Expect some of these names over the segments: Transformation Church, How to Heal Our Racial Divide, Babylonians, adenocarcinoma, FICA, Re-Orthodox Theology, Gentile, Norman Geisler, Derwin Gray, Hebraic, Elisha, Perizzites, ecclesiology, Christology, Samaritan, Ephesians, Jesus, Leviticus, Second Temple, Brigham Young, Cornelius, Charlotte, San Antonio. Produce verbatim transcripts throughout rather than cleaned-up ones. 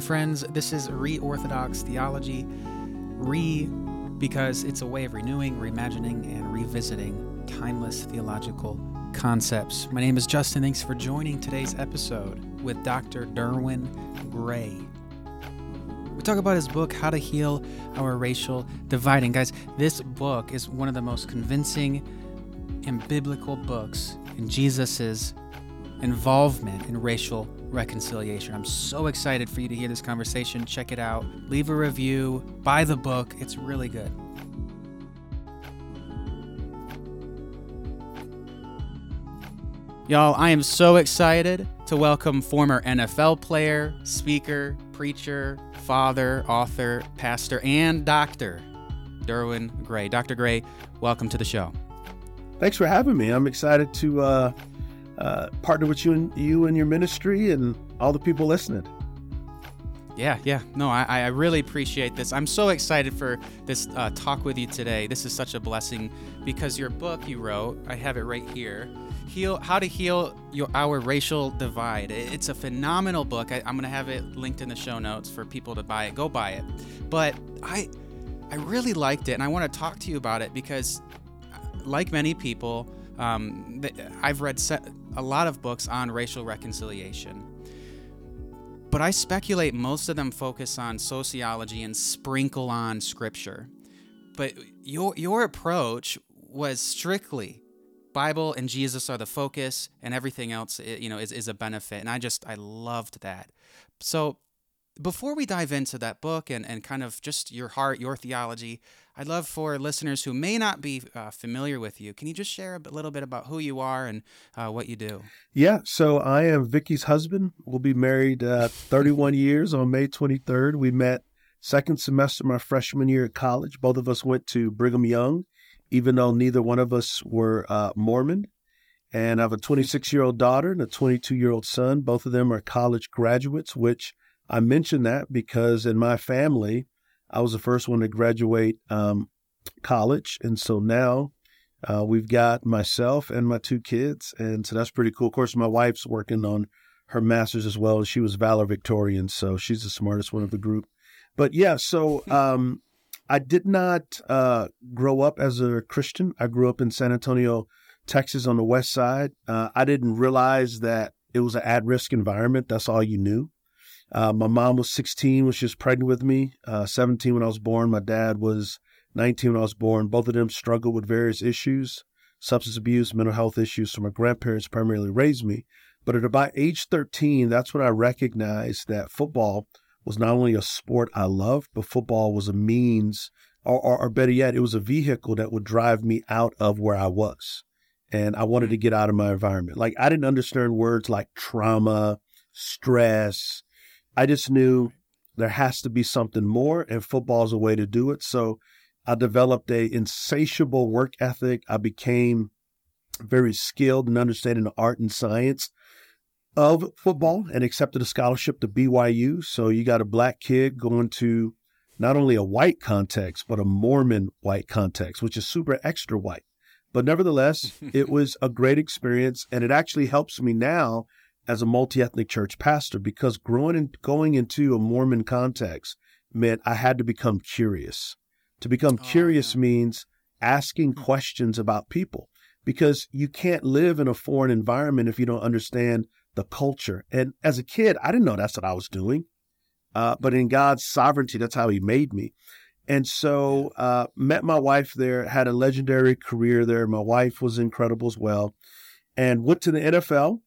Hey friends, this is Re-Orthodox Theology. Re, because it's a way of renewing, reimagining, and revisiting timeless theological concepts. My name is Justin. Thanks for joining today's episode with Doctor Derwin Gray. We talk about his book, How to Heal Our Racial Divide. And guys, this book is one of the most convincing and biblical books in Jesus's involvement in racial reconciliation. I'm so excited for you to hear this conversation. Check it out. Leave a review. Buy the book. It's really good. Y'all, I am so excited to welcome former N F L player, speaker, preacher, father, author, pastor, and doctor, Derwin Gray. Doctor Gray, welcome to the show. Thanks for having me. I'm excited to uh, uh, partner with you and you and your ministry and all the people listening. Yeah, yeah. No, I, I really appreciate this. I'm so excited for this uh, talk with you today. This is such a blessing because your book you wrote, I have it right here, Heal, How to Heal Your, Our Racial Divide. It's a phenomenal book. I, I'm going to have it linked in the show notes for people to buy it. Go buy it. But I, I really liked it, and I want to talk to you about it because, like many people, um, I've read a lot of books on racial reconciliation, but I speculate most of them focus on sociology and sprinkle on scripture. But your your approach was strictly Bible and Jesus are the focus, and everything else, you know, is, is a benefit. And I just I loved that. So before we dive into that book and, and kind of just your heart, your theology, I'd love for listeners who may not be uh, familiar with you, can you just share a little bit about who you are and uh, what you do? Yeah, so I am Vicky's husband. We'll be married uh, thirty-one years on May twenty-third. We met second semester my freshman year at college. Both of us went to Brigham Young, even though neither one of us were uh, Mormon. And I have a twenty-six-year-old daughter and a twenty-two-year-old son. Both of them are college graduates, which I mention that because in my family, I was the first one to graduate um, college. And so now uh, we've got myself and my two kids. And so that's pretty cool. Of course, my wife's working on her master's as well. She was valedictorian, so she's the smartest one of the group. But yeah, so um, I did not uh, grow up as a Christian. I grew up in San Antonio, Texas on the west side. Uh, I didn't realize that it was an at-risk environment. That's all you knew. Uh, my mom was sixteen when she was pregnant with me, uh, seventeen when I was born. My dad was nineteen when I was born. Both of them struggled with various issues, substance abuse, mental health issues. So my grandparents primarily raised me. But at about age thirteen, that's when I recognized that football was not only a sport I loved, but football was a means, or, or, or better yet, it was a vehicle that would drive me out of where I was. And I wanted to get out of my environment. Like, I didn't understand words like trauma, stress. I just knew there has to be something more, and football is a way to do it. So I developed an insatiable work ethic. I became very skilled in understanding the art and science of football and accepted a scholarship to B Y U. So you got a black kid going to not only a white context, but a Mormon white context, which is super extra white. But nevertheless, it was a great experience, and it actually helps me now as a multi-ethnic church pastor, because growing and going into a Mormon context meant I had to become curious. To become oh, curious yeah. means asking questions about people, because you can't live in a foreign environment if you don't understand the culture. And as a kid, I didn't know that's what I was doing. Uh, but in God's sovereignty, that's how he made me. And so uh, met my wife there, had a legendary career there. My wife was incredible as well, and went to the N F L.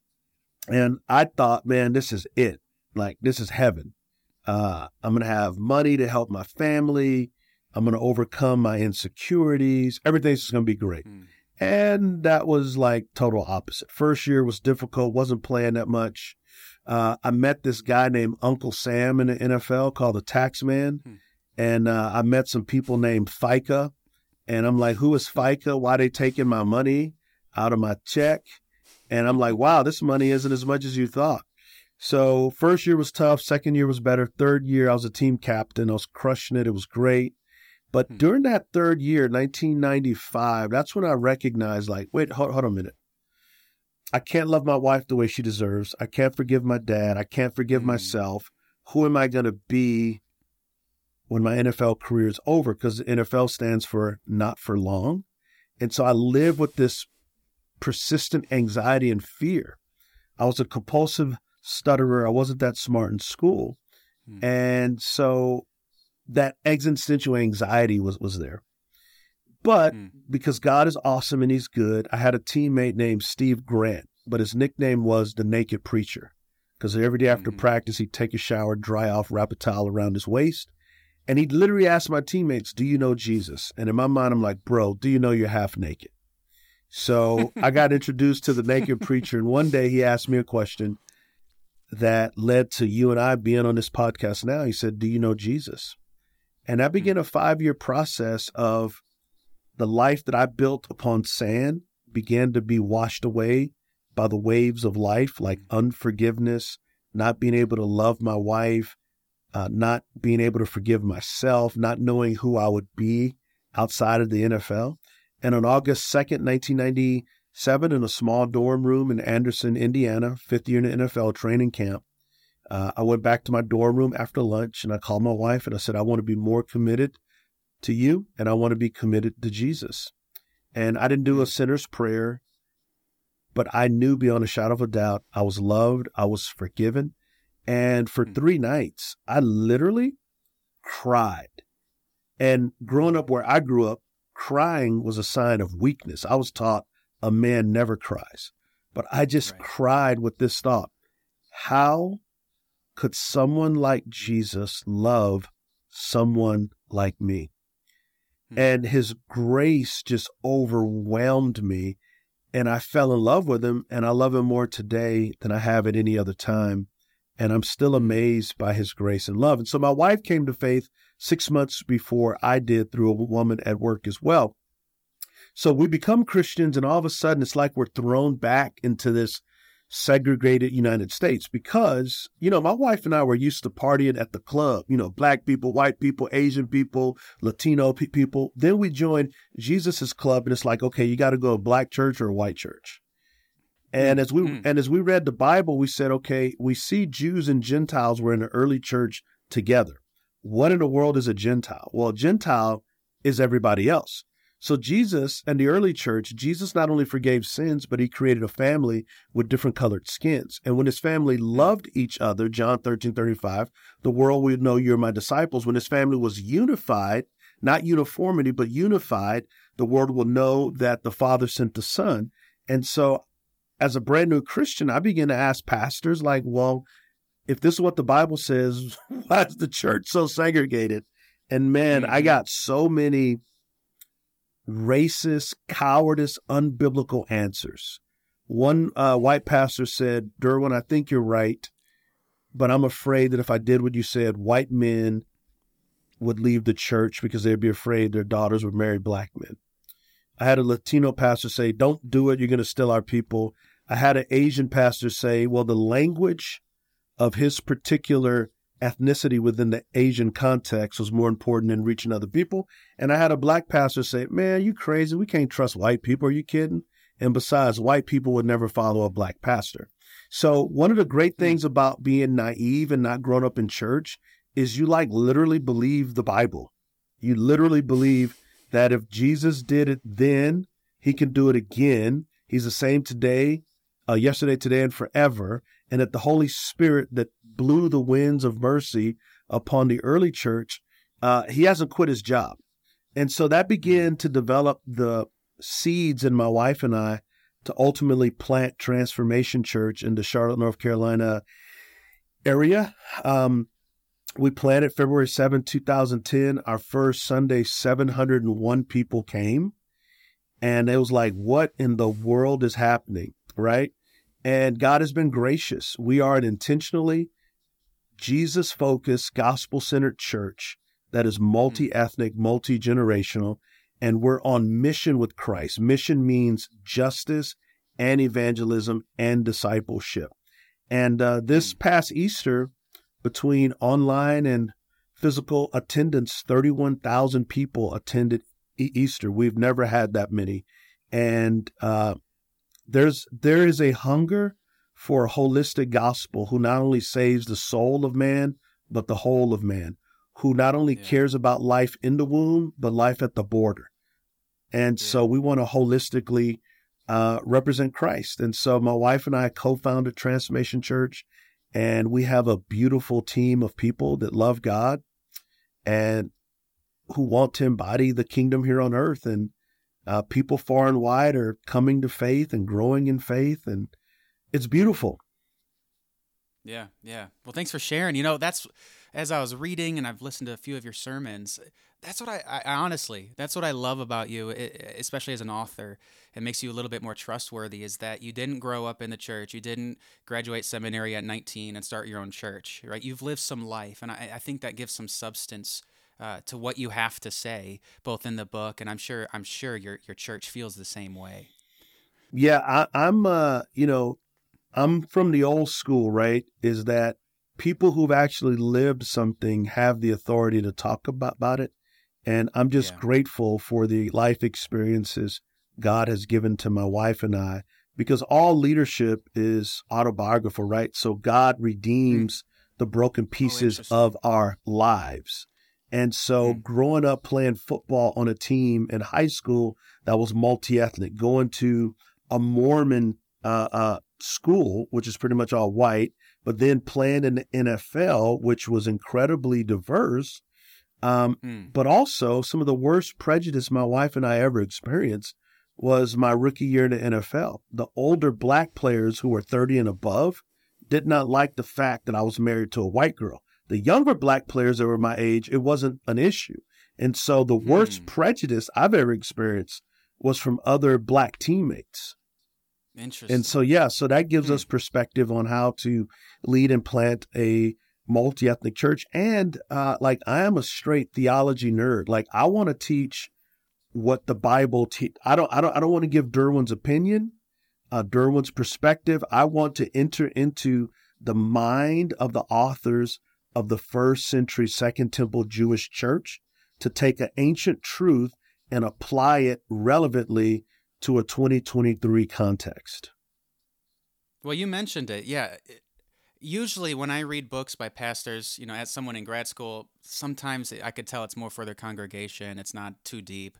And I thought, man, this is it. Like, this is heaven. Uh, I'm going to have money to help my family. I'm going to overcome my insecurities. Everything's just going to be great. Mm. And that was like total opposite. First year was difficult. Wasn't playing that much. Uh, I met this guy named Uncle Sam in the N F L called the Tax Man. Mm. And uh, I met some people named FICA. And I'm like, who is FICA? Why are they taking my money out of my check? And I'm like, wow, this money isn't as much as you thought. So first year was tough. Second year was better. Third year, I was a team captain. I was crushing it. It was great. But hmm. during that third year, nineteen ninety-five, that's when I recognized, like, wait, hold, hold on a minute. I can't love my wife the way she deserves. I can't forgive my dad. I can't forgive hmm. myself. who am I going to be when my N F L career is over? Because N F L stands for not for long. And so I live with this persistent anxiety and fear. I was a compulsive stutterer. I wasn't that smart in school. Mm. And so that existential anxiety was, was there. But mm. because God is awesome and he's good, I had a teammate named Steve Grant, but his nickname was the Naked Preacher, because every day after mm-hmm. practice, he'd take a shower, dry off, wrap a towel around his waist. And he'd literally ask my teammates, do you know Jesus? And in my mind, I'm like, bro, do you know you're half naked? So I got introduced to the Naked Preacher. And one day he asked me a question that led to you and I being on this podcast now. He said, do you know Jesus? And I began a five-year process of the life that I built upon sand began to be washed away by the waves of life, like unforgiveness, not being able to love my wife, uh, not being able to forgive myself, not knowing who I would be outside of the N F L. And on August second, nineteen ninety-seven, in a small dorm room in Anderson, Indiana, fifth year in the N F L training camp, uh, I went back to my dorm room after lunch and I called my wife and I said, I want to be more committed to you and I want to be committed to Jesus. And I didn't do a sinner's prayer, but I knew beyond a shadow of a doubt, I was loved, I was forgiven. And for three nights, I literally cried. And growing up where I grew up, crying was a sign of weakness. I was taught a man never cries, but I just right. cried with this thought. How could someone like Jesus love someone like me? Hmm. And his grace just overwhelmed me. And I fell in love with him, and I love him more today than I have at any other time. And I'm still amazed by his grace and love. And so my wife came to faith six months before I did through a woman at work as well. So we become Christians, and all of a sudden it's like we're thrown back into this segregated United States because, you know, my wife and I were used to partying at the club, you know, black people, white people, Asian people, Latino pe- people. Then we joined Jesus's club and it's like, okay, you got to go to a black church or a white church. And mm-hmm. as we, and as we read the Bible, we said, okay, we see Jews and Gentiles were in the early church together. What in the world is a Gentile? Well, a Gentile is everybody else. So Jesus and the early church, Jesus not only forgave sins, but he created a family with different colored skins. And when his family loved each other, John thirteen thirty-five, the world will know you're my disciples. When his family was unified, not uniformity, but unified, the world will know that the Father sent the Son. And so as a brand new Christian, I began to ask pastors like, well, if this is what the Bible says, why is the church so segregated? And man, I got so many racist, cowardice, unbiblical answers. One uh, white pastor said, Derwin, I think you're right, but I'm afraid that if I did what you said, white men would leave the church because they'd be afraid their daughters would marry black men. I had a Latino pastor say, don't do it. You're going to steal our people. I had an Asian pastor say, well, the language of his particular ethnicity within the Asian context was more important than reaching other people. And I had a black pastor say, man, you crazy. We can't trust white people. Are you kidding? And besides, white people would never follow a black pastor. So one of the great things about being naive and not grown up in church is you like literally believe the Bible. You literally believe that if Jesus did it then, he can do it again. He's the same today, uh, yesterday, today, and forever. And that the Holy Spirit that blew the winds of mercy upon the early church, uh, he hasn't quit his job. And so that began to develop the seeds in my wife and I to ultimately plant Transformation Church in the Charlotte, North Carolina area. Um, we planted February seventh, two thousand ten. Our first Sunday, seven hundred one people came. And it was like, what in the world is happening, right? And God has been gracious. We are an intentionally Jesus-focused, gospel-centered church that is multi-ethnic, multi-generational, and we're on mission with Christ. Mission means justice and evangelism and discipleship. And uh, this past Easter, between online and physical attendance, thirty-one thousand people attended e- Easter. We've never had that many. And uh There's there is a hunger for a holistic gospel who not only saves the soul of man, but the whole of man, who not only yeah. cares about life in the womb, but life at the border. And yeah. so we want to holistically uh, represent Christ. And so my wife and I co-founded Transformation Church, and we have a beautiful team of people that love God and who want to embody the kingdom here on earth. And uh, people far and wide are coming to faith and growing in faith. And it's beautiful. Yeah, yeah. Well, thanks for sharing. You know, that's, as I was reading and I've listened to a few of your sermons, that's what I, I, I honestly, that's what I love about you, especially as an author. It makes you a little bit more trustworthy, is that you didn't grow up in the church. You didn't graduate seminary at nineteen and start your own church, right? You've lived some life. And I, I think that gives some substance uh, to what you have to say, both in the book, and I'm sure, I'm sure your, your church feels the same way. Yeah, I, I'm, uh, you know, I'm from the old school, right? Is that people who've actually lived something have the authority to talk about, about it. And I'm just yeah. grateful for the life experiences God has given to my wife and I, because all leadership is autobiographical, right? So God redeems mm. the broken pieces oh, of our lives. And so mm. growing up playing football on a team in high school that was multi-ethnic, going to a Mormon uh, uh, school, which is pretty much all white, but then playing in the N F L, which was incredibly diverse, um, mm. but also some of the worst prejudice my wife and I ever experienced was my rookie year in the N F L. The older black players who were thirty and above did not like the fact that I was married to a white girl. The younger black players that were my age, it wasn't an issue. And so the worst mm. prejudice I've ever experienced was from other black teammates. Interesting. And so, yeah, so that gives hmm. us perspective on how to lead and plant a multi-ethnic church. And uh, like, I am a straight theology nerd. Like, I want to teach what the Bible te- I don't, I don't, I don't want to give Derwin's opinion, uh, Derwin's perspective. I want to enter into the mind of the authors of the first century Second Temple Jewish church to take an ancient truth and apply it relevantly to a twenty twenty-three context. Well, you mentioned it. Yeah. Usually when I read books by pastors, you know, as someone in grad school, sometimes I could tell it's more for their congregation. It's not too deep.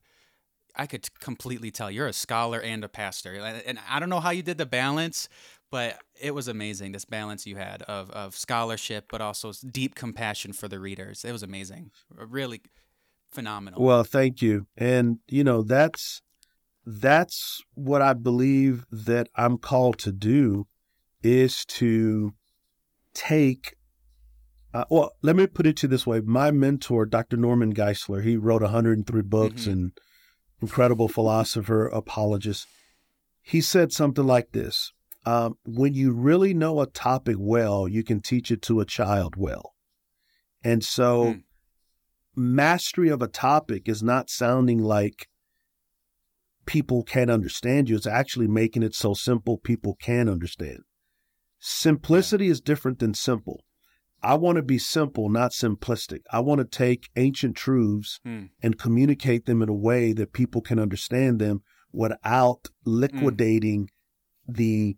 I could completely tell you're a scholar and a pastor. And I don't know how you did the balance, but it was amazing, this balance you had of, of scholarship, but also deep compassion for the readers. It was amazing. Really phenomenal. Well, thank you. And, you know, that's, That's what I believe that I'm called to do, is to take, uh, well, let me put it to you this way. My mentor, Doctor Norman Geisler, he wrote one hundred three books mm-hmm. and incredible philosopher, apologist. He said something like this. Um, when you really know a topic well, you can teach it to a child well. And so mm. mastery of a topic is not sounding like people can't understand you. It's actually making it so simple people can understand. Simplicity is different than simple. I want to be simple, not simplistic. I want to take ancient truths mm. and communicate them in a way that people can understand them without liquidating mm. the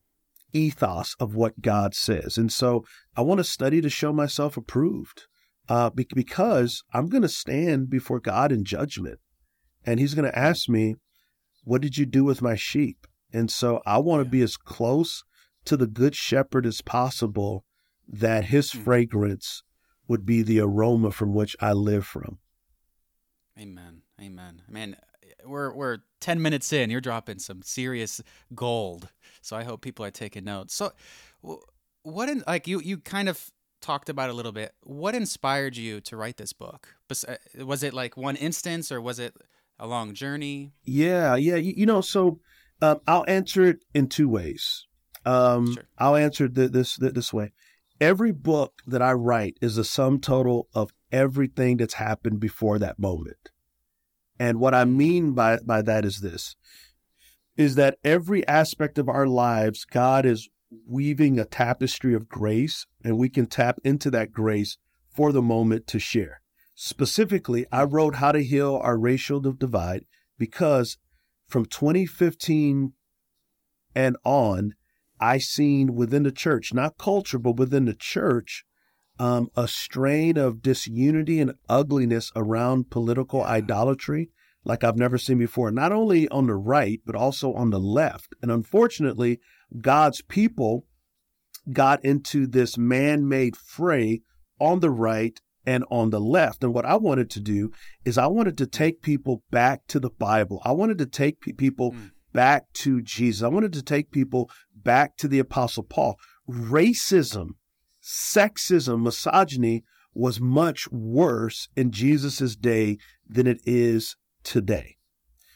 ethos of what God says. And so I want to study to show myself approved, uh, be- because I'm going to stand before God in judgment, and he's going to ask me, what did you do with my sheep? And so I want to yeah. be as close to the good shepherd as possible, that his mm. fragrance would be the aroma from which I live from. Amen. Amen. Man, we're we're ten minutes in. You're dropping some serious gold. So I hope people are taking notes. So what in, like you you kind of talked about a little bit, what inspired you to write this book? Was it like one instance, or was it a long journey? Yeah, yeah. You, you know, so um, I'll answer it in two ways. Um, sure. I'll answer the, this the, this way. Every book that I write is a sum total of everything that's happened before that moment. And what I mean by, by that is this, is that every aspect of our lives, God is weaving a tapestry of grace, and we can tap into that grace for the moment to share. Specifically, I wrote How to Heal Our Racial Divide because from twenty fifteen and on, I seen within the church, not culture, but within the church, um, a strain of disunity and ugliness around political idolatry like I've never seen before, not only on the right, but also on the left. And unfortunately, God's people got into this man-made fray on the right and on the left. And what I wanted to do is I wanted to take people back to the Bible. I wanted to take pe- people mm. back to Jesus. I wanted to take people back to the Apostle Paul. Racism, sexism, misogyny was much worse in Jesus's day than it is today.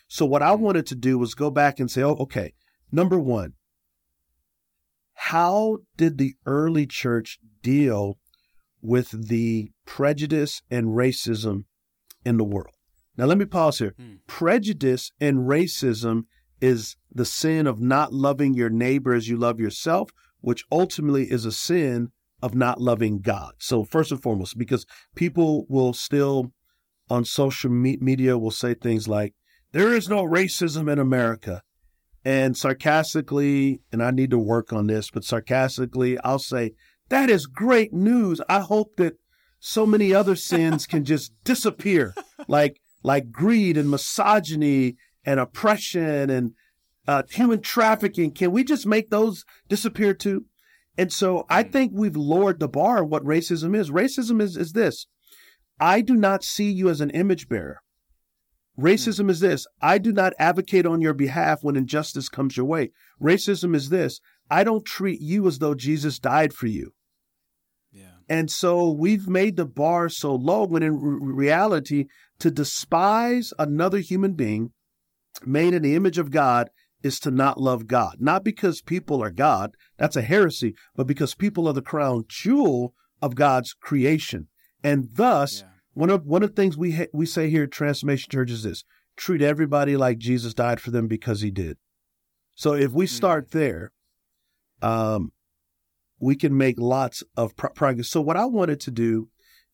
So what I wanted to do was go back and say, oh, okay, number one, how did the early church deal with the prejudice and racism in the world? Now, let me pause here. Hmm. Prejudice and racism is the sin of not loving your neighbor as you love yourself, which ultimately is a sin of not loving God. So first and foremost, because people will still on social me- media will say things like, there is no racism in America. And sarcastically, and I need to work on this, but sarcastically, I'll say, that is great news. I hope that so many other sins can just disappear, like like greed and misogyny and oppression and uh, human trafficking. Can we just make those disappear too? And so I think we've lowered the bar of what racism is. Racism is, is this. I do not see you as an image bearer. Racism mm. is this. I do not advocate on your behalf when injustice comes your way. Racism is this. I don't treat you as though Jesus died for you. Yeah. And so we've made the bar so low when in re- reality, to despise another human being made in the image of God is to not love God. Not because people are God, that's a heresy, but because people are the crown jewel of God's creation. And thus, yeah. one of one of the things we ha- we say here at Transformation Church is this, treat everybody like Jesus died for them because he did. So if we start mm. there, um, we can make lots of pro- progress. So what I wanted to do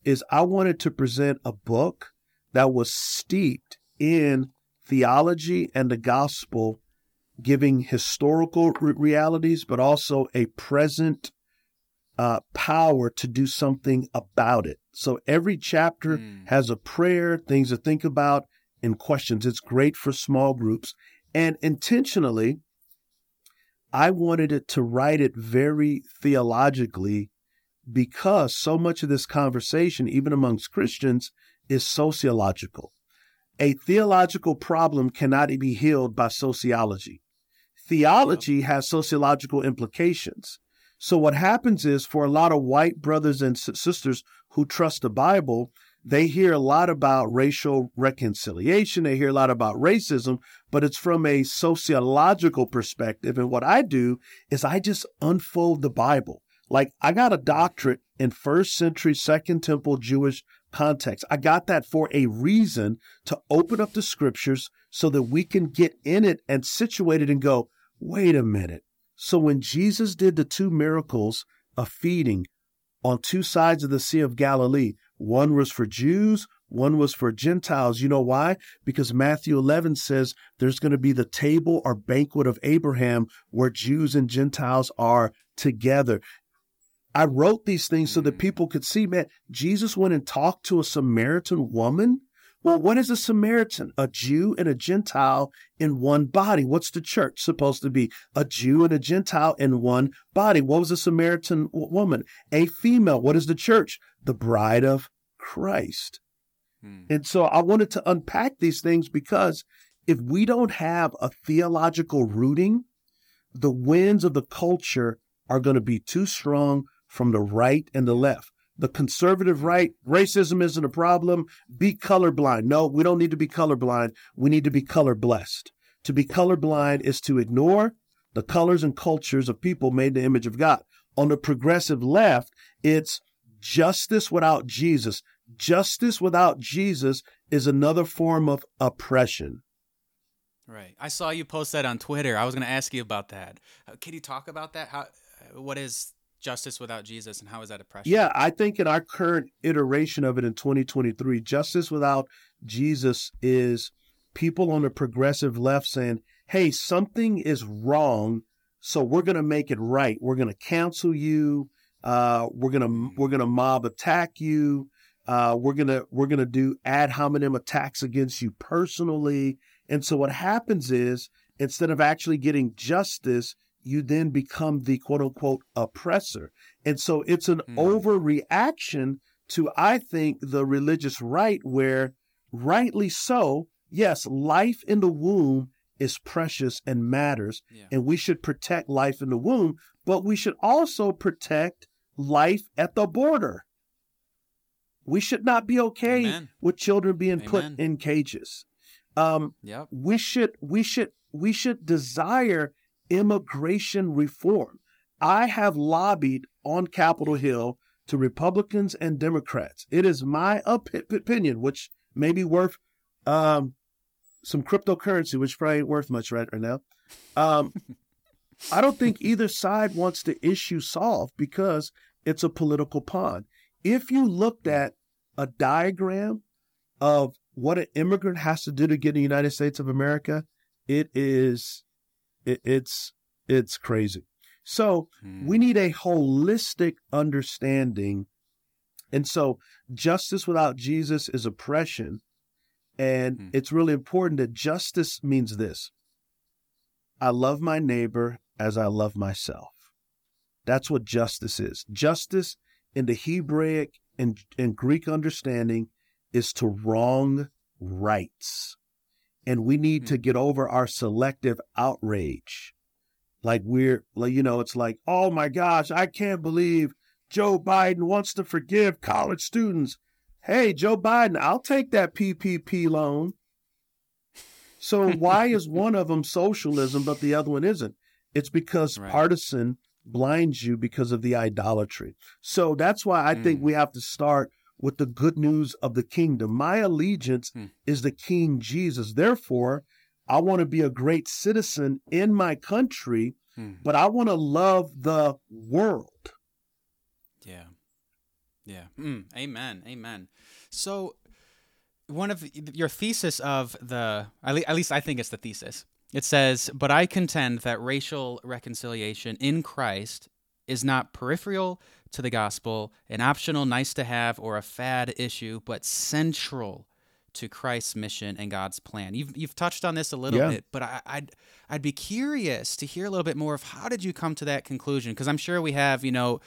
is I wanted to present a book that was steeped in theology and the gospel, giving historical re- realities, but also a present uh, power to do something about it. So every chapter mm. has a prayer, things to think about, and questions. It's great for small groups. And intentionally, I wanted it to write it very theologically because so much of this conversation, even amongst Christians, is sociological. A theological problem cannot be healed by sociology. Theology yeah. has sociological implications. So what happens is for a lot of white brothers and sisters who trust the Bible, they hear a lot about racial reconciliation. They hear a lot about racism, but it's from a sociological perspective. And what I do is I just unfold the Bible. Like I got a doctorate in first century, second temple Jewish context. I got that for a reason, to open up the scriptures so that we can get in it and situate it and go, wait a minute. So when Jesus did the two miracles of feeding on two sides of the Sea of Galilee, one was for Jews, one was for Gentiles. You know why? Because Matthew eleven says there's going to be the table or banquet of Abraham where Jews and Gentiles are together. I wrote these things so that people could see, man, Jesus went and talked to a Samaritan woman. Well, what is a Samaritan? A Jew and a Gentile in one body. What's the church supposed to be? A Jew and a Gentile in one body. What was a Samaritan woman? A female. What is the church? The bride of Christ. Hmm. And so I wanted to unpack these things because if we don't have a theological rooting, the winds of the culture are going to be too strong from the right and the left. The conservative right, racism isn't a problem. Be colorblind. No, we don't need to be colorblind. We need to be color blessed. To be colorblind is to ignore the colors and cultures of people made in the image of God. On the progressive left, it's justice without Jesus. Justice without Jesus is another form of oppression. Right. I saw you post that on Twitter. I was going to ask you about that. Can you talk about that? How? What is justice without Jesus, and how is that oppression? Yeah, I think in our current iteration of it in twenty twenty-three, justice without Jesus is people on the progressive left saying, hey, something is wrong, so we're going to make it right. We're going to cancel you. Uh, we're gonna we're gonna mob attack you. Uh, we're gonna we're gonna do ad hominem attacks against you personally. And so what happens is, instead of actually getting justice, you then become the quote unquote oppressor. And so it's an mm. overreaction to, I think, the religious right, where rightly so, yes, life in the womb is precious and matters, yeah. and we should protect life in the womb, but we should also protect life at the border. We should not be okay Amen. With children being Amen. Put in cages. Um, yep. We should, we should, we should desire immigration reform. I have lobbied on Capitol Hill to Republicans and Democrats. It is my op- opinion, which may be worth um, some cryptocurrency, which probably ain't worth much right, right now. Um, I don't think either side wants the issue solved because it's a political pond. If you looked at a diagram of what an immigrant has to do to get in the United States of America, it is, it, it's, it's crazy. So hmm. we need a holistic understanding. And so justice without Jesus is oppression. And hmm. it's really important that justice means this: I love my neighbor as I love myself. That's what justice is. Justice in the Hebraic and, and Greek understanding is to wrong rights. And we need hmm. to get over our selective outrage. Like we're, like, you know, it's like, oh my gosh, I can't believe Joe Biden wants to forgive college students. Hey, Joe Biden, I'll take that P P P loan. So why is one of them socialism, but the other one isn't? It's because right. partisan blinds you because of the idolatry. So that's why I mm. think we have to start with the good news of the kingdom. My allegiance mm. is the King Jesus. Therefore, I want to be a great citizen in my country, hmm. but I want to love the world. Yeah. Yeah. Mm. Amen. Amen. So one of your thesis of the, at least I think it's the thesis, it says, but I contend that racial reconciliation in Christ is not peripheral to the gospel, an optional nice to have or a fad issue, but central to Christ's mission and God's plan. You've you've touched on this a little yeah. bit, but I, I'd I'd be curious to hear a little bit more of how did you come to that conclusion? Because I'm sure we have you know,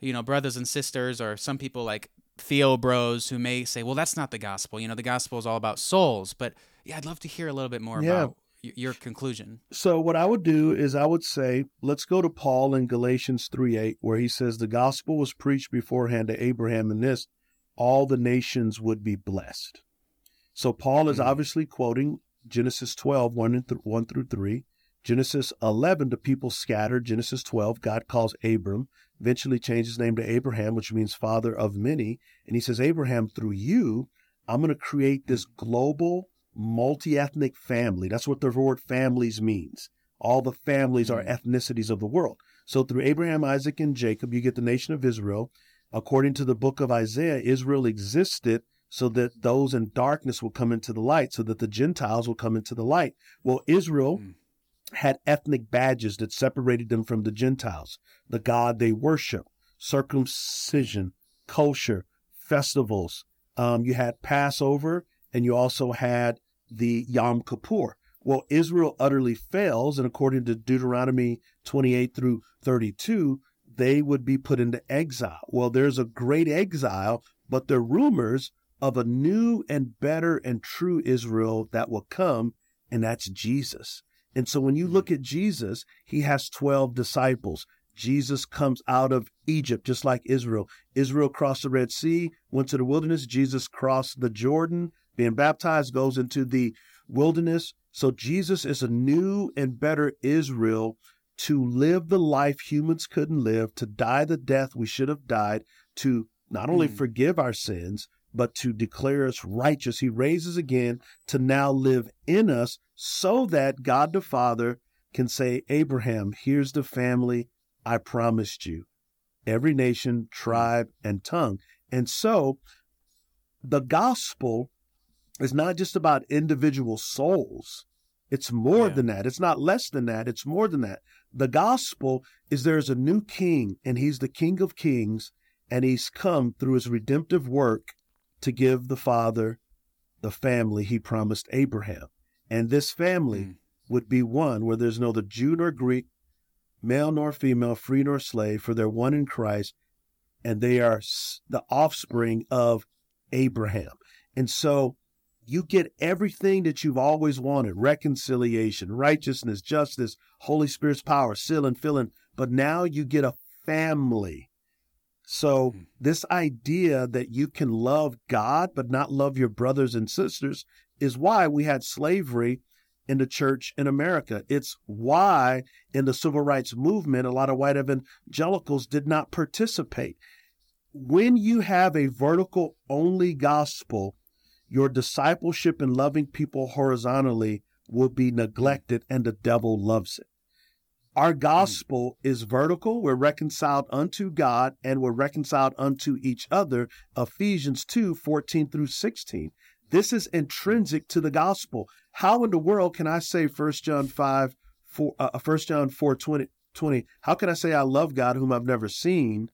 you know, brothers and sisters, or some people like Theo Bros who may say, well, that's not the gospel. You know, the gospel is all about souls. But yeah, I'd love to hear a little bit more yeah. about y- your conclusion. So what I would do is I would say, let's go to Paul in Galatians three eight, where he says the gospel was preached beforehand to Abraham, and this all the nations would be blessed. So Paul is obviously quoting Genesis twelve, one through three, Genesis eleven, the people scattered, Genesis twelve, God calls Abram, eventually changed his name to Abraham, which means father of many. And he says, Abraham, through you, I'm going to create this global multi-ethnic family. That's what the word families means. All the families are ethnicities of the world. So through Abraham, Isaac, and Jacob, you get the nation of Israel. According to the book of Isaiah, Israel existed so that those in darkness will come into the light, so that the Gentiles will come into the light. Well, Israel mm. had ethnic badges that separated them from the Gentiles, the God they worship, circumcision, kosher, festivals. Um, you had Passover, and you also had the Yom Kippur. Well, Israel utterly fails, and according to Deuteronomy twenty-eight through thirty-two, they would be put into exile. Well, there's a great exile, but there are rumors of a new and better and true Israel that will come, and that's Jesus. And so when you look at Jesus, he has twelve disciples. Jesus comes out of Egypt, just like Israel. Israel crossed the Red Sea, went to the wilderness. Jesus crossed the Jordan, being baptized, goes into the wilderness. So Jesus is a new and better Israel to live the life humans couldn't live, to die the death we should have died, to not only mm. forgive our sins, but to declare us righteous. He raises again to now live in us so that God the Father can say, Abraham, here's the family I promised you, every nation, tribe, and tongue. And so the gospel is not just about individual souls. It's more yeah. than that. It's not less than that. It's more than that. The gospel is there's a new king, and he's the King of Kings, and he's come through his redemptive work to give the Father the family he promised Abraham. And this family mm. would be one where there's neither Jew nor Greek, male nor female, free nor slave, for they're one in Christ, and they are the offspring of Abraham. And so you get everything that you've always wanted: reconciliation, righteousness, justice, Holy Spirit's power, sealing, filling. But now you get a family. So mm-hmm. this idea that you can love God but not love your brothers and sisters is why we had slavery in the church in America. It's why in the civil rights movement, a lot of white evangelicals did not participate. When you have a vertical only gospel, your discipleship and loving people horizontally will be neglected, and the devil loves it. Our gospel mm. is vertical. We're reconciled unto God, and we're reconciled unto each other, Ephesians two, fourteen through sixteen. This is intrinsic to the gospel. How in the world can I say First John five, four, uh, First John four, twenty, twenty, how can I say I love God whom I've never seen,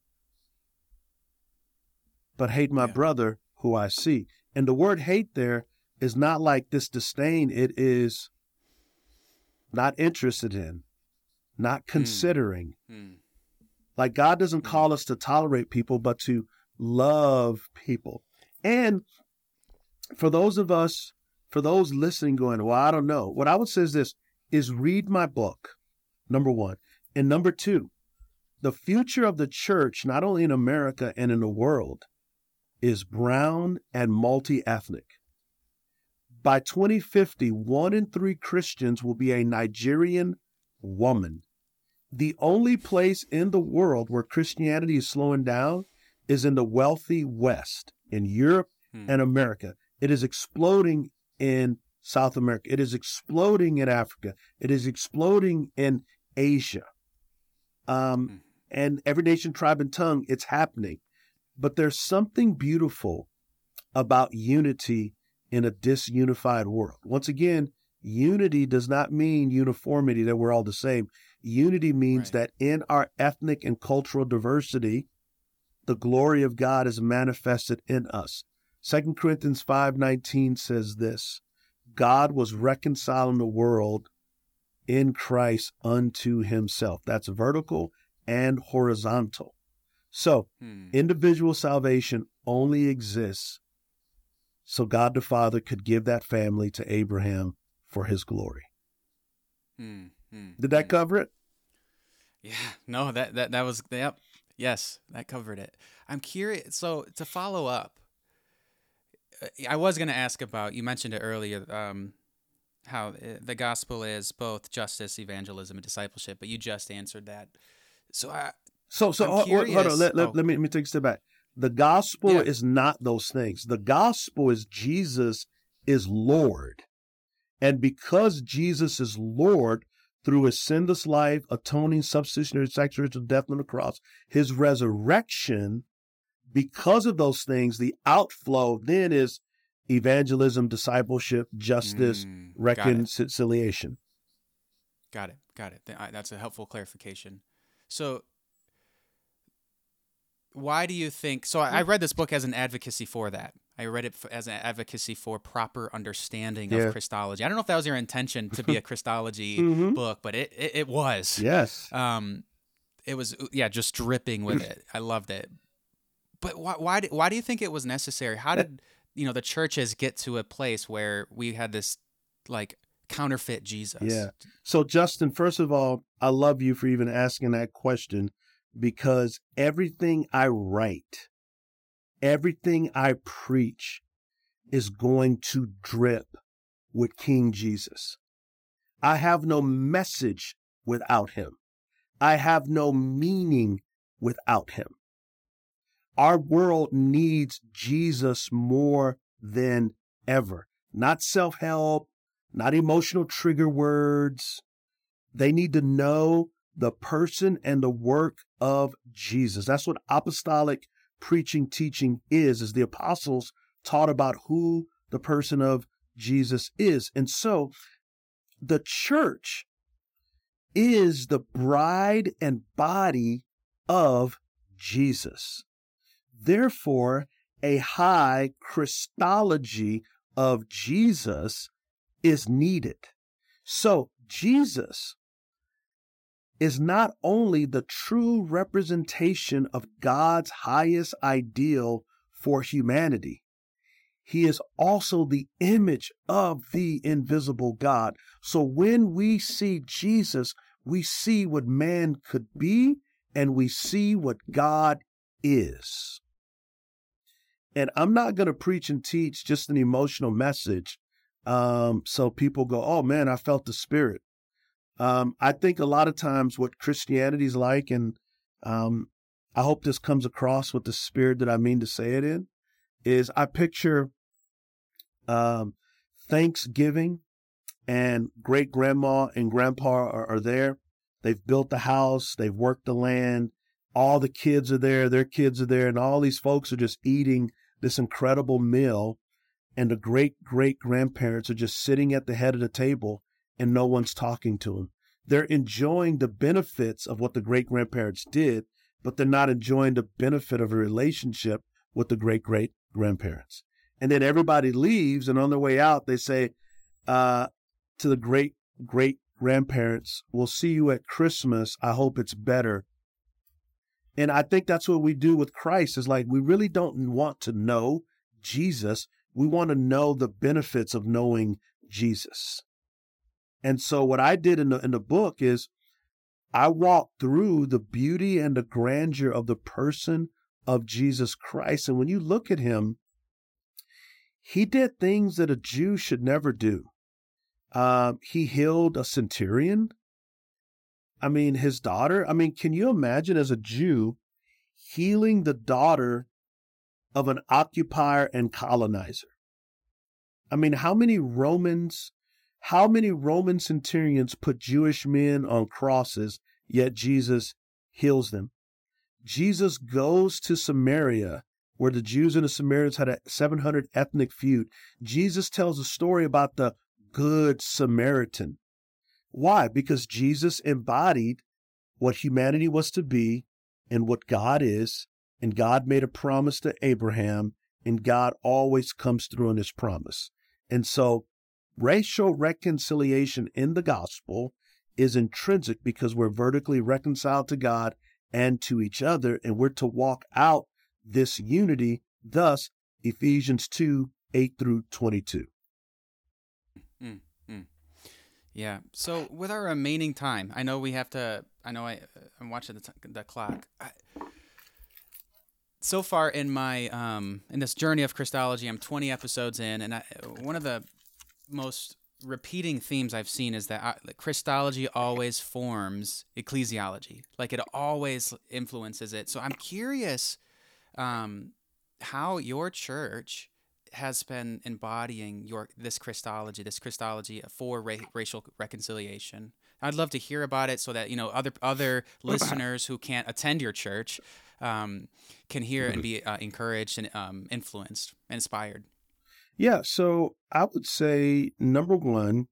but hate my yeah. brother who I see? And the word hate there is not like this disdain. It is not interested in, not considering. Mm. Like God doesn't call us to tolerate people, but to love people. And for those of us, for those listening going, well, I don't know. What I would say is this, is read my book, number one. And number two, the future of the church, not only in America and in the world, is brown and multi-ethnic. By twenty fifty, one in three Christians will be a Nigerian woman. The only place in the world where Christianity is slowing down is in the wealthy West, in Europe hmm. and America. It is exploding in South America. It is exploding in Africa. It is exploding in Asia. Um, hmm. And every nation, tribe, and tongue, it's happening. But there's something beautiful about unity in a disunified world. Once again, unity does not mean uniformity, that we're all the same. Unity means right. that in our ethnic and cultural diversity, the glory of God is manifested in us. Second Corinthians five nineteen says this, God was reconciling the world in Christ unto himself. That's vertical and horizontal. So hmm. individual salvation only exists so God the Father could give that family to Abraham for his glory. Hmm. Hmm. Did that hmm. cover it? Yeah, no, that, that, that was, yep. Yes, that covered it. I'm curious. So to follow up, I was going to ask about, you mentioned it earlier, um, how the gospel is both justice, evangelism, and discipleship, but you just answered that. So I, So, so hold, hold on. Let, let, oh. let me let me take a step back. The gospel yeah. is not those things. The gospel is Jesus is Lord, and because Jesus is Lord through His sinless life, atoning, substitutionary, sacrificial death on the cross, His resurrection. Because of those things, the outflow then is evangelism, discipleship, justice, mm, reconciliation. Got it. Got it. Got it. That's a helpful clarification. So. Why do you think, so I read this book as an advocacy for that. I read it as an advocacy for proper understanding yeah. of Christology. I don't know if that was your intention to be a Christology mm-hmm. book, but it, it, it was. Yes. Um, it was, yeah, just dripping with it. I loved it. But why, why, why do you think it was necessary? How did, you know, the churches get to a place where we had this, like, counterfeit Jesus? Yeah. So, Justin, first of all, I love you for even asking that question. Because everything I write, everything I preach is going to drip with King Jesus. I have no message without him. I have no meaning without him. Our world needs Jesus more than ever. Not self-help, not emotional trigger words. They need to know the person and the work of Jesus. That's what apostolic preaching, teaching is, is the apostles taught about who the person of Jesus is. And so the church is the bride and body of Jesus. Therefore, a high Christology of Jesus is needed. So Jesus is not only the true representation of God's highest ideal for humanity, he is also the image of the invisible God. So when we see Jesus, we see what man could be, and we see what God is. And I'm not going to preach and teach just an emotional message. Um, so people go, oh man, I felt the Spirit. Um, I think a lot of times what Christianity is like, and um, I hope this comes across with the spirit that I mean to say it in, is I picture um, Thanksgiving, and great grandma and grandpa are, are there. They've built the house. They've worked the land. All the kids are there. Their kids are there. And all these folks are just eating this incredible meal. And the great, great grandparents are just sitting at the head of the table, and no one's talking to them. They're enjoying the benefits of what the great-grandparents did, but they're not enjoying the benefit of a relationship with the great-great-grandparents. And then everybody leaves, and on their way out, they say uh, to the great-great-grandparents, we'll see you at Christmas. I hope it's better. And I think that's what we do with Christ, is like, we really don't want to know Jesus. We want to know the benefits of knowing Jesus. And so what I did in the in the book is I walked through the beauty and the grandeur of the person of Jesus Christ. And when you look at him, he did things that a Jew should never do. Uh, he healed a centurion. I mean, his daughter. I mean, can you imagine as a Jew healing the daughter of an occupier and colonizer? I mean, how many Romans... How many Roman centurions put Jewish men on crosses, yet Jesus heals them? Jesus goes to Samaria, where the Jews and the Samaritans had a seven hundred ethnic feud. Jesus tells a story about the Good Samaritan. Why? Because Jesus embodied what humanity was to be and what God is, and God made a promise to Abraham, and God always comes through on his promise. And so racial reconciliation in the gospel is intrinsic because we're vertically reconciled to God and to each other, and we're to walk out this unity, thus Ephesians two, eight through twenty-two. Mm-hmm. Yeah. So with our remaining time, I know we have to, I know I, I'm watching the, t- the clock. I, so far in my, um, in this journey of Christology, I'm twenty episodes in, and I, one of the most repeating themes I've seen is that Christology always forms ecclesiology. Like, it always influences it. So I'm curious um, how your church has been embodying your this Christology, this Christology for ra- racial reconciliation. I'd love to hear about it so that, you know, other other listeners who can't attend your church um, can hear and be uh, encouraged and um, influenced, inspired. Yeah, so I would say number one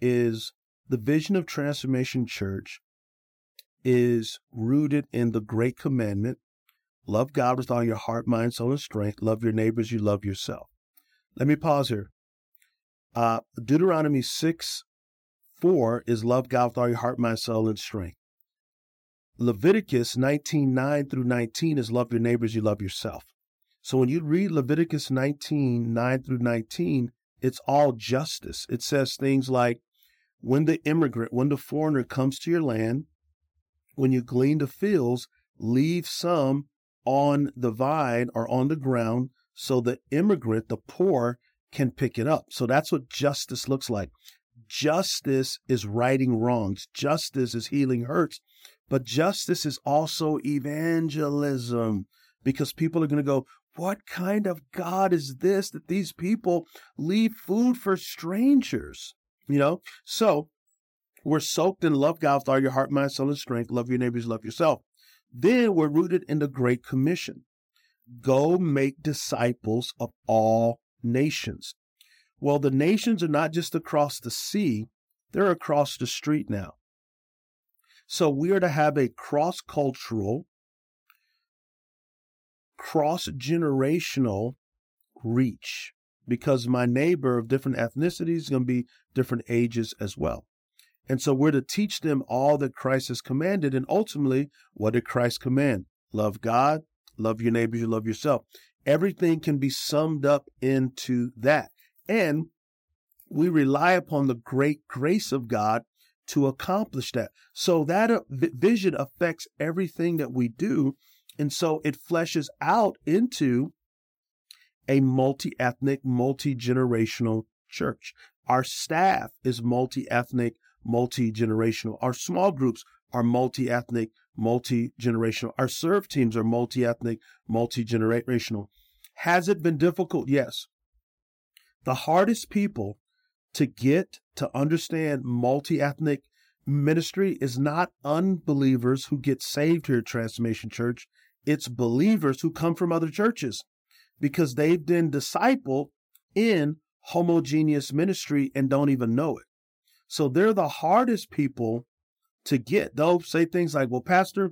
is the vision of Transformation Church is rooted in the Great Commandment. Love God with all your heart, mind, soul, and strength. Love your neighbors, you love yourself. Let me pause here. Uh, Deuteronomy six four is love God with all your heart, mind, soul, and strength. Leviticus nineteen nine through nineteen is love your neighbors, you love yourself. So when you read Leviticus nineteen, nine through nineteen, it's all justice. It says things like, when the immigrant, when the foreigner comes to your land, when you glean the fields, leave some on the vine or on the ground so the immigrant, the poor, can pick it up. So that's what justice looks like. Justice is righting wrongs. Justice is healing hurts. But justice is also evangelism, because people are going to go, what kind of God is this that these people leave food for strangers? You know, so we're soaked in love God with all your heart, mind, soul, and strength. Love your neighbors, love yourself. Then we're rooted in the Great Commission. Go make disciples of all nations. Well, the nations are not just across the sea. They're across the street now. So we are to have a cross-cultural, cross-generational reach, because my neighbor of different ethnicities is going to be different ages as well. And so we're to teach them all that Christ has commanded. And ultimately, what did Christ command? Love God, love your neighbor, you love yourself. Everything can be summed up into that. And we rely upon the great grace of God to accomplish that. So that vision affects everything that we do. And so it fleshes out into a multi-ethnic, multi-generational church. Our staff is multi-ethnic, multi-generational. Our small groups are multi-ethnic, multi-generational. Our serve teams are multi-ethnic, multi-generational. Has it been difficult? Yes. The hardest people to get to understand multi-ethnic ministry is not unbelievers who get saved here at Transformation Church. It's believers who come from other churches because they've been discipled in homogeneous ministry and don't even know it. So they're the hardest people to get. They'll say things like, well, Pastor,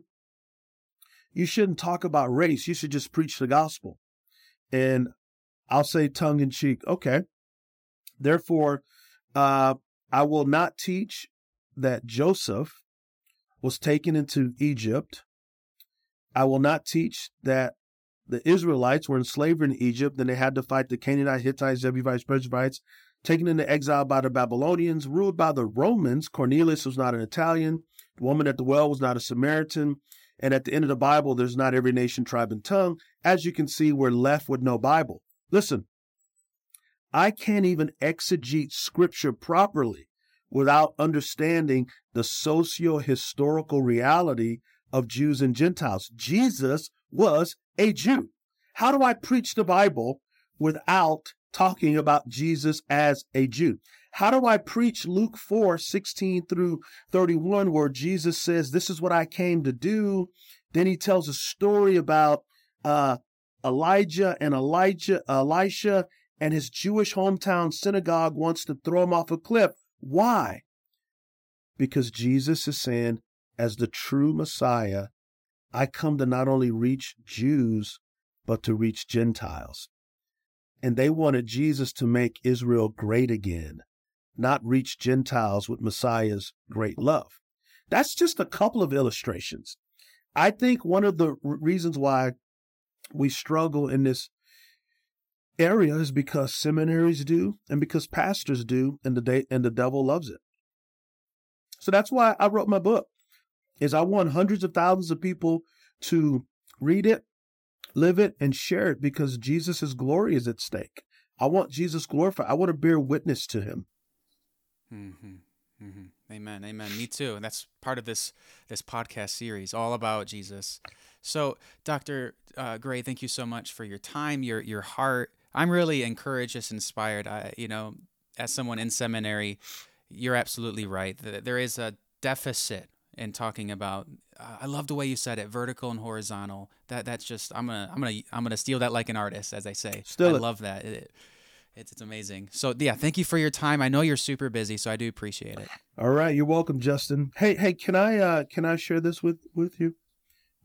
you shouldn't talk about race. You should just preach the gospel. And I'll say tongue in cheek, okay. Therefore, uh, I will not teach that Joseph was taken into Egypt. I will not teach that the Israelites were in slavery in Egypt and they had to fight the Canaanite, Hittites, Jebusites, Perizzites, taken into exile by the Babylonians, ruled by the Romans. Cornelius was not an Italian. The woman at the well was not a Samaritan. And at the end of the Bible, there's not every nation, tribe, and tongue. As you can see, we're left with no Bible. Listen, I can't even exegete Scripture properly without understanding the socio-historical reality of Jews and Gentiles. Jesus was a Jew. How do I preach the Bible without talking about Jesus as a Jew? How do I preach Luke four, sixteen through thirty-one, where Jesus says, this is what I came to do? Then he tells a story about uh, Elijah and Elijah, Elisha, and his Jewish hometown synagogue wants to throw him off a cliff. Why? Because Jesus is saying, as the true Messiah, I come to not only reach Jews, but to reach Gentiles. And they wanted Jesus to make Israel great again, not reach Gentiles with Messiah's great love. That's just a couple of illustrations. I think one of the reasons why we struggle in this area is because seminaries do and because pastors do, and the de- and the devil loves it. So that's why I wrote my book, is I want hundreds of thousands of people to read it, live it, and share it, because Jesus' glory is at stake. I want Jesus glorified. I want to bear witness to him. Mm-hmm. Mm-hmm. Amen. Amen. Me too. And that's part of this this podcast series, all about Jesus. So, Doctor Uh, Gray, thank you so much for your time, your your heart. I'm really encouraged, just inspired. I, you know, as someone in seminary, you're absolutely right. There is a deficit in talking about. Uh, I love the way you said it, vertical and horizontal. That that's just. I'm gonna I'm gonna I'm gonna steal that like an artist, as I say. Still, I it. love that. It, it, it's it's amazing. So yeah, thank you for your time. I know you're super busy, so I do appreciate it. All right, you're welcome, Justin. Hey hey, can I uh, can I share this with with you?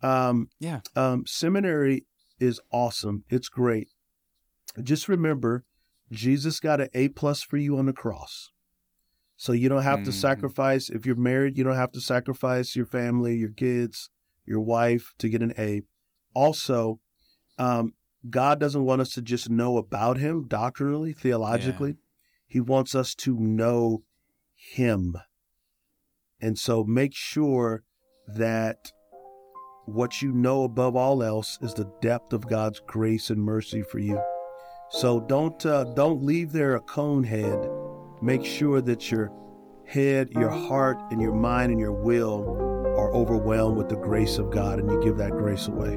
Um, yeah. Um, seminary is awesome. It's great. Just remember, Jesus got an A plus for you on the cross. So you don't have mm-hmm. to sacrifice. If you're married, you don't have to sacrifice your family, your kids, your wife to get an A. Also, um, God doesn't want us to just know about him doctrinally, theologically. Yeah. He wants us to know him. And so make sure that what you know above all else is the depth of God's grace and mercy for you. So don't uh, don't leave there a cone head. Make sure that your head, your heart, and your mind and your will are overwhelmed with the grace of God, and you give that grace away.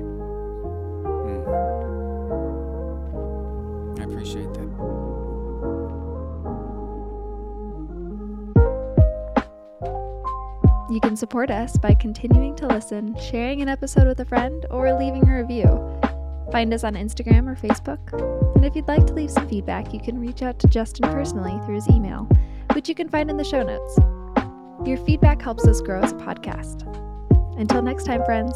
Mm. I appreciate that. You can support us by continuing to listen, sharing an episode with a friend, or leaving a review. Find us on Instagram or Facebook. And if you'd like to leave some feedback, you can reach out to Justin personally through his email, which you can find in the show notes. Your feedback helps us grow as a podcast. Until next time, friends.